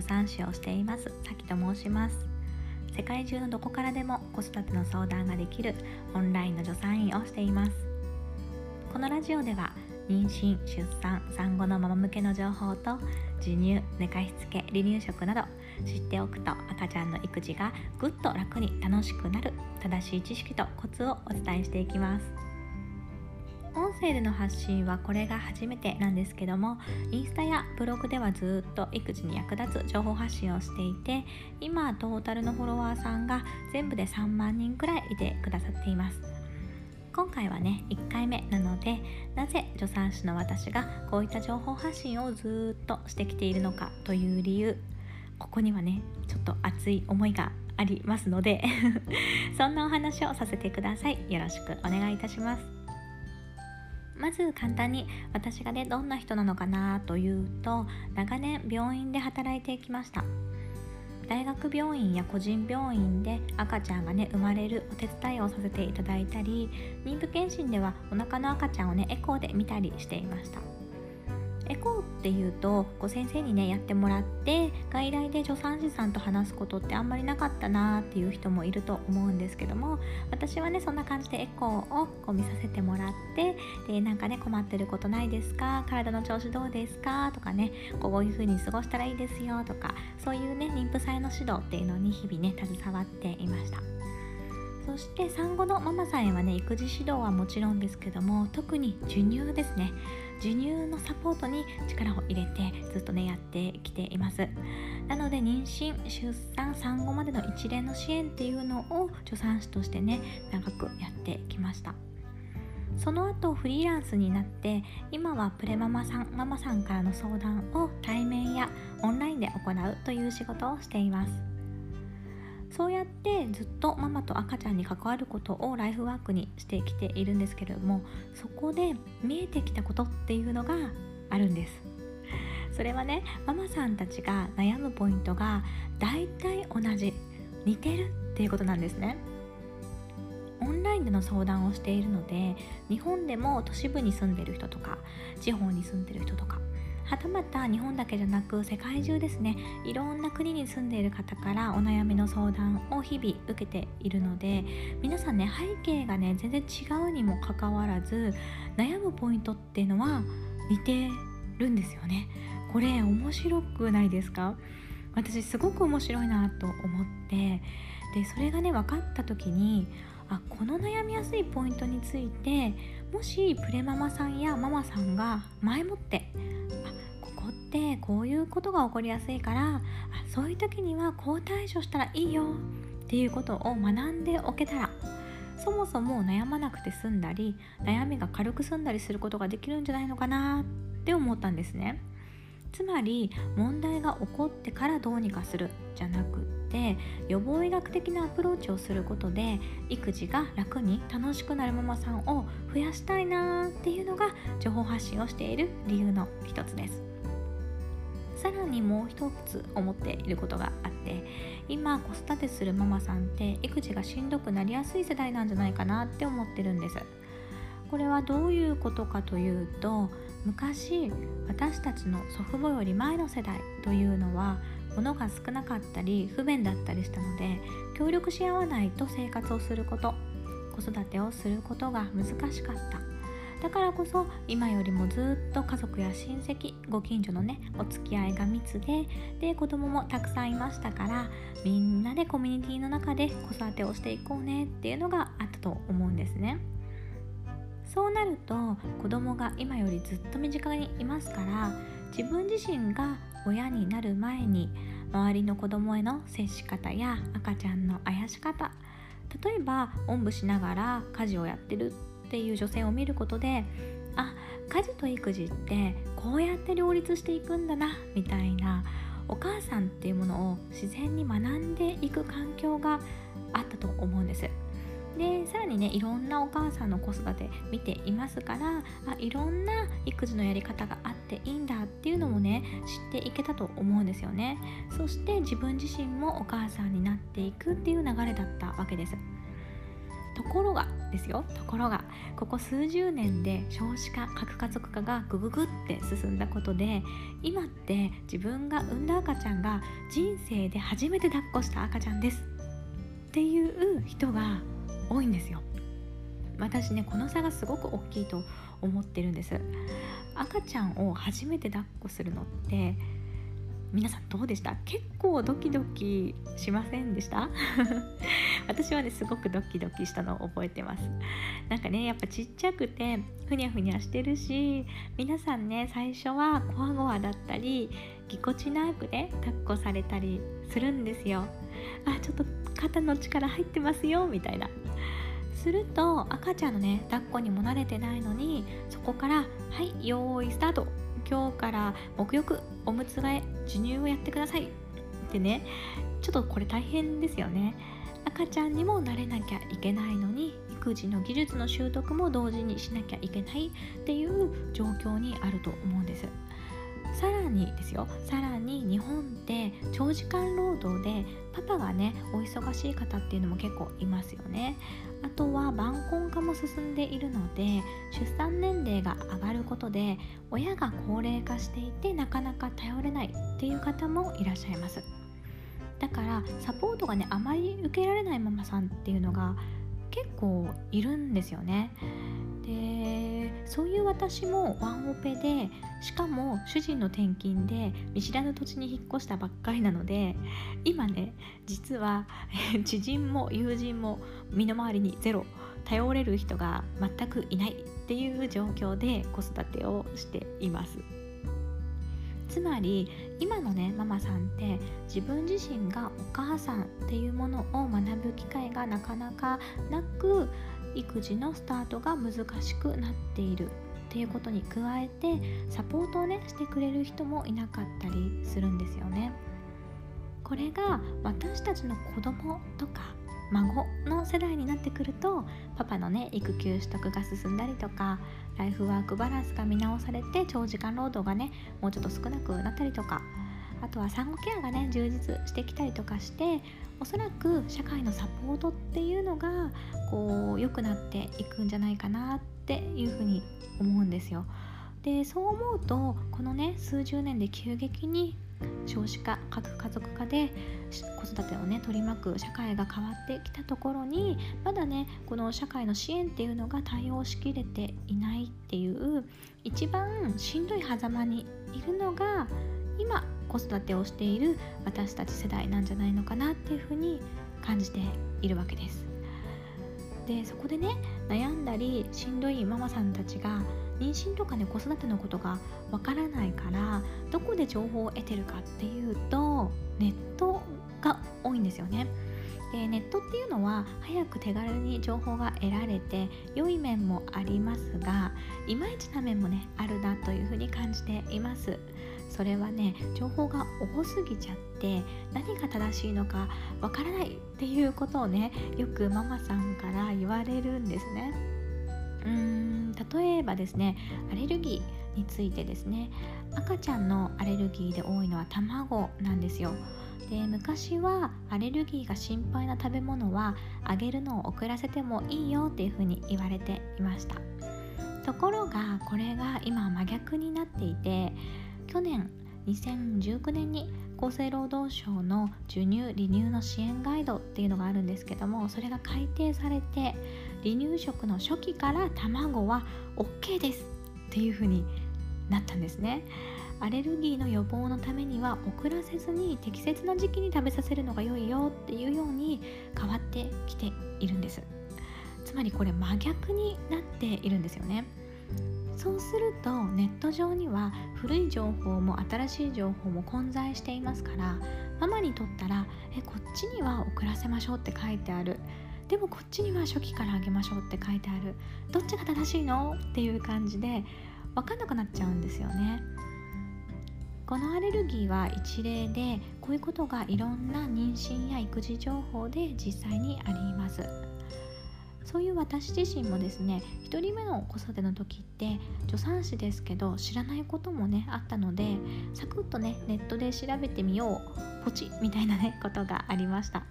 助産師をしていますさきと申します。世界中のどこからでも子育ての相談ができるオンラインの助産院をしています。このラジオでは妊娠、出産、産後のママ向けの情報と授乳、寝かしつけ、離乳食など知っておくと赤ちゃんの育児がぐっと楽に楽しくなる正しい知識とコツをお伝えしていきます。音声での発信はこれが初めてなんですけども、インスタやブログではずっと育児に役立つ情報発信をしていて、今トータルのフォロワーさんが全部で3万人くらいいてくださっています。今回はね、1回目なので、なぜ助産師の私がこういった情報発信をずっとしてきているのかという理由、ここにはね、ちょっと熱い思いがありますのでそんなお話をさせてください。よろしくお願いいたします。まず簡単に私がね、どんな人なのかなというと、長年病院で働いてきました。大学病院や個人病院で赤ちゃんがね、生まれるお手伝いをさせていただいたり、妊婦健診ではお腹の赤ちゃんをね、エコーで見たりしていました。エコーっていうと、先生にね、やってもらって外来で助産師さんと話すことってあんまりなかったなーっていう人もいると思うんですけども、私はね、そんな感じでエコーを見させてもらって、で、なんかね、困ってることないですか、体の調子どうですかとかね、こういう風に過ごしたらいいですよとか、そういうね、妊婦さんへの指導っていうのに日々ね、携わっていました。そして産後のママさんへはね、育児指導はもちろんですけども、特に授乳ですね、授乳のサポートに力を入れてずっとね、やってきています。なので、妊娠、出産、産後までの一連の支援っていうのを助産師としてね、長くやってきました。その後フリーランスになって、今はプレママさん、ママさんからの相談を対面やオンラインで行うという仕事をしています。そうやってずっとママと赤ちゃんに関わることをライフワークにしてきているんですけれども、そこで見えてきたことっていうのがあるんです。それはね、ママさんたちが悩むポイントが大体同じ、似てるっていうことなんですね。オンラインでの相談をしているので、日本でも都市部に住んでる人とか、地方に住んでる人とか、はたまた日本だけじゃなく世界中ですね、いろんな国に住んでいる方からお悩みの相談を日々受けているので、皆さんね、背景がね、全然違うにもかかわらず悩むポイントっていうのは似てるんですよね。これ面白くないですか？私すごく面白いなと思って、で、それがね、分かった時に、あ、この悩みやすいポイントについて、もしプレママさんやママさんが前もって、で、こういうことが起こりやすいから、そういう時にはこう対処したらいいよっていうことを学んでおけたら、そもそも悩まなくて済んだり、悩みが軽く済んだりすることができるんじゃないのかなって思ったんですね。つまり、問題が起こってからどうにかするじゃなくって、予防医学的なアプローチをすることで育児が楽に楽しくなるママさんを増やしたいなっていうのが情報発信をしている理由の一つです。さらにもう一つ思っていることがあって、今子育てするママさんって育児がしんどくなりやすい世代なんじゃないかなって思ってるんです。これはどういうことかというと、昔私たちの祖父母より前の世代というのは物が少なかったり不便だったりしたので、協力し合わないと生活をすること、子育てをすることが難しかった。だからこそ今よりもずっと家族や親戚、ご近所のね、お付き合いが密で、子供もたくさんいましたから、みんなでコミュニティの中で子育てをしていこうねっていうのがあったと思うんですね。そうなると子供が今よりずっと身近にいますから、自分自身が親になる前に周りの子供への接し方や赤ちゃんのあやし方、例えばおんぶしながら家事をやってるっていう女性を見ることで、あ、家事と育児ってこうやって両立していくんだなみたいな、お母さんっていうものを自然に学んでいく環境があったと思うんです。で、さらにね、いろんなお母さんの子育て見ていますから、いろんな育児のやり方があっていいんだっていうのもね、知っていけたと思うんですよね。そして自分自身もお母さんになっていくっていう流れだったわけです。ところがここ数十年で少子化、核家族化がグって進んだことで、今って自分が産んだ赤ちゃんが人生で初めて抱っこした赤ちゃんですっていう人が多いんですよ。私ね、この差がすごく大きいと思ってるんです。赤ちゃんを初めて抱っこするのって皆さんどうでした？結構ドキドキしませんでした？私はね、すごくドキドキしたのを覚えてます。なんかね、やっぱちっちゃくてふにゃふにゃしてるし、皆さんね、最初はこわごわだったりぎこちなくね、抱っこされたりするんですよ。あ、ちょっと肩の力入ってますよみたいな。すると赤ちゃんのね、抱っこにも慣れてないのに、そこからはい、よーいスタート、今日から沐浴、おむつ替え、授乳をやってくださいってね、ちょっとこれ大変ですよね。赤ちゃんにも慣れなきゃいけないのに、育児の技術の習得も同時にしなきゃいけないっていう状況にあると思うんです。さらに日本って長時間労働でパパがね、お忙しい方っていうのも結構いますよね。あとは晩婚化も進んでいるので、出産年齢が上がることで親が高齢化していてなかなか頼れないっていう方もいらっしゃいます。だからサポートがね、あまり受けられないママさんっていうのが結構いるんですよね。で、そういう私もワンオペで、しかも主人の転勤で見知らぬ土地に引っ越したばっかりなので、今ね、実は知人も友人も身の回りにゼロ、頼れる人が全くいないっていう状況で子育てをしています。つまり今のね、ママさんって自分自身がお母さんっていうものを学ぶ機会がなかなかなく、育児のスタートが難しくなっているっていうことに加えて、サポートをね、してくれる人もいなかったりするんですよね。これが私たちの子供とか孫の世代になってくると、パパのね、育休取得が進んだりとか、ライフワークバランスが見直されて長時間労働がね、もうちょっと少なくなったりとか、あとは産後ケアがね、充実してきたりとかして、おそらく社会のサポートっていうのがこう良くなっていくんじゃないかなっていうふうに思うんですよ。で、そう思うとこのね、数十年で急激に少子化、核家族化で子育てをね、取り巻く社会が変わってきたところに、まだね、この社会の支援っていうのが対応しきれていないっていう、一番しんどい狭間にいるのが今子育てをしている私たち世代なんじゃないのかなっていうふうに感じているわけです。で、そこでね、悩んだりしんどいママさんたちが妊娠とかね、子育てのことがわからないから、どこで情報を得てるかっていうと、ネットが多いんですよね。で、ネットっていうのは早く手軽に情報が得られて良い面もありますが、いまいちな面もね、あるなというふうに感じています。それはね、情報が多すぎちゃって何が正しいのかわからないっていうことをね、よくママさんから言われるんですね。例えばですね、アレルギーについてですね、赤ちゃんのアレルギーで多いのは卵なんですよ。で、昔はアレルギーが心配な食べ物はあげるのを遅らせてもいいよっていうふうに言われていました。ところがこれが今は真逆になっていて、去年2019年に厚生労働省の授乳・離乳の支援ガイドっていうのがあるんですけども、それが改定されて、離乳食の初期から卵は OK ですっていう風になったんですね。アレルギーの予防のためには遅らせずに適切な時期に食べさせるのが良いよっていうように変わってきているんです。つまりこれ真逆になっているんですよね。そうするとネット上には古い情報も新しい情報も混在していますから、ママにとったらこっちには遅らせましょうって書いてある、でもこっちには初期からあげましょうって書いてある、どっちが正しいのっていう感じで分かんなくなっちゃうんですよね。このアレルギーは一例で、こういうことがいろんな妊娠や育児情報で実際にあります。そういう私自身もですね、1人目の子育ての時って助産師ですけど知らないこともね、あったので、サクッとね、ネットで調べてみようポチみたいなね、ことがありました。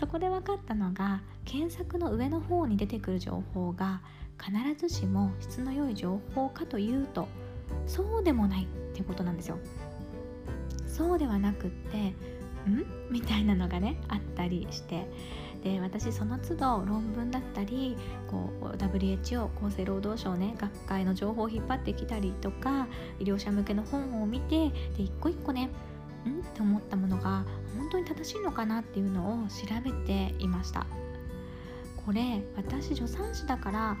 そこで分かったのが、検索の上の方に出てくる情報が必ずしも質の良い情報かというとそうでもないっていうことなんですよ。そうではなくってみたいなのがねあったりして、で私その都度論文だったりこう WHO 厚生労働省ね学会の情報を引っ張ってきたりとか、医療者向けの本を見て、で一個一個ねって思ったものが本当に正しいのかなっていうのを調べていました。これ私助産師だからっ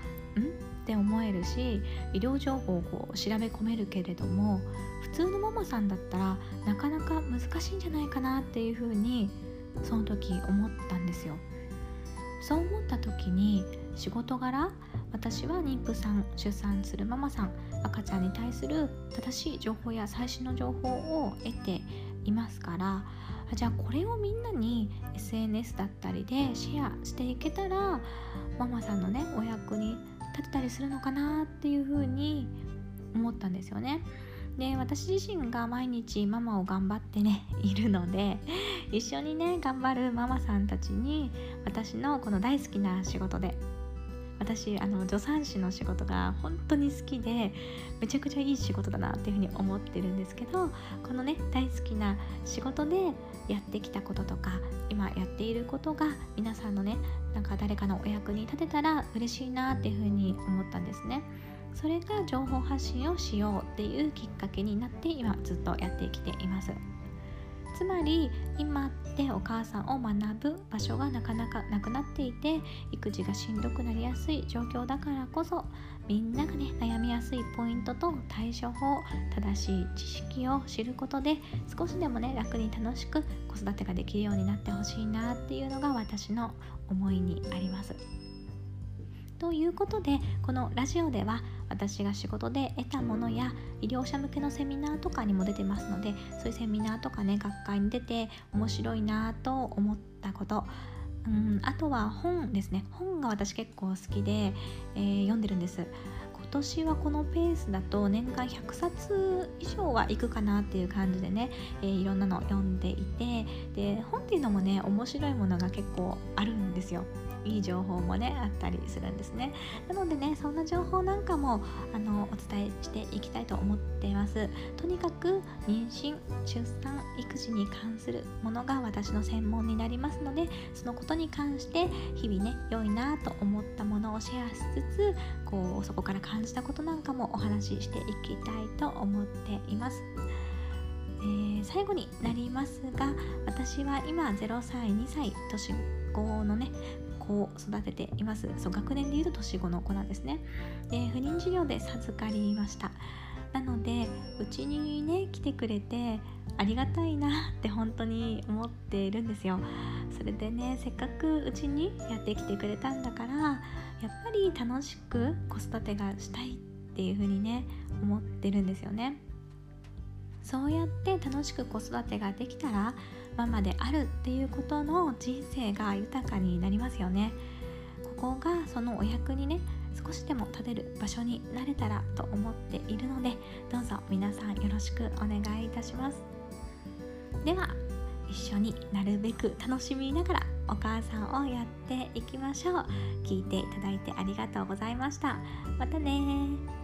て思えるし、医療情報をこう調べ込めるけれども、普通のママさんだったらなかなか難しいんじゃないかなっていうふうにその時思ったんですよ。そう思った時に仕事柄、私は妊婦さん、出産するママさん、赤ちゃんに対する正しい情報や最新の情報を得ていますから、じゃあこれをみんなに SNS だったりでシェアしていけたらママさんのねお役に立てたりするのかなっていうふうに思ったんですよね。で私自身が毎日ママを頑張ってねいるので、一緒にね頑張るママさんたちに私のこの大好きな仕事で、私助産師の仕事が本当に好きでめちゃくちゃいい仕事だなっていうふうに思ってるんですけど、このね大好きな仕事でやってきたこととか今やっていることが皆さんのねなんか誰かのお役に立てたら嬉しいなっていうふうに思ったんですね。それが情報発信をしようっていうきっかけになって今ずっとやってきています。つまり今ってお母さんを学ぶ場所がなかなかなくなっていて、育児がしんどくなりやすい状況だからこそ、みんながね悩みやすいポイントと対処法、正しい知識を知ることで少しでもね楽に楽しく子育てができるようになってほしいなっていうのが私の思いにあります。ということで、このラジオでは私が仕事で得たものや医療者向けのセミナーとかにも出てますので、そういうセミナーとかね学会に出て面白いなと思ったこと、あとは本ですね。本が私結構好きで、読んでるんです。今年はこのペースだと年間100冊以上はいくかなっていう感じでね、いろんなの読んでいて、で本っていうのもね面白いものが結構あるんですよ。いい情報もねあったりするんですね。なのでね、そんな情報なんかもお伝えしていきたいと思っています。とにかく妊娠、出産、育児に関するものが私の専門になりますので、そのことに関して日々ね良いなと思ったものをシェアしつつ、こうそこから感じたことなんかもお話ししていきたいと思っています。最後になりますが、私は今0歳、2歳、年5のねを育てています。そう、学年でいうと年5の子なんですね。で、不妊治療で授かりました。なのでうちにね来てくれてありがたいなって本当に思っているんですよ。それでね、せっかくうちにやってきてくれたんだから、やっぱり楽しく子育てがしたいっていうふうにね思ってるんですよね。そうやって楽しく子育てができたらママであるっていうことの人生が豊かになりますよね。ここがそのお役にね少しでも立てる場所になれたらと思っているので、どうぞ皆さんよろしくお願いいたします。では一緒になるべく楽しみながらお母さんをやっていきましょう。聞いていただいてありがとうございました。またね。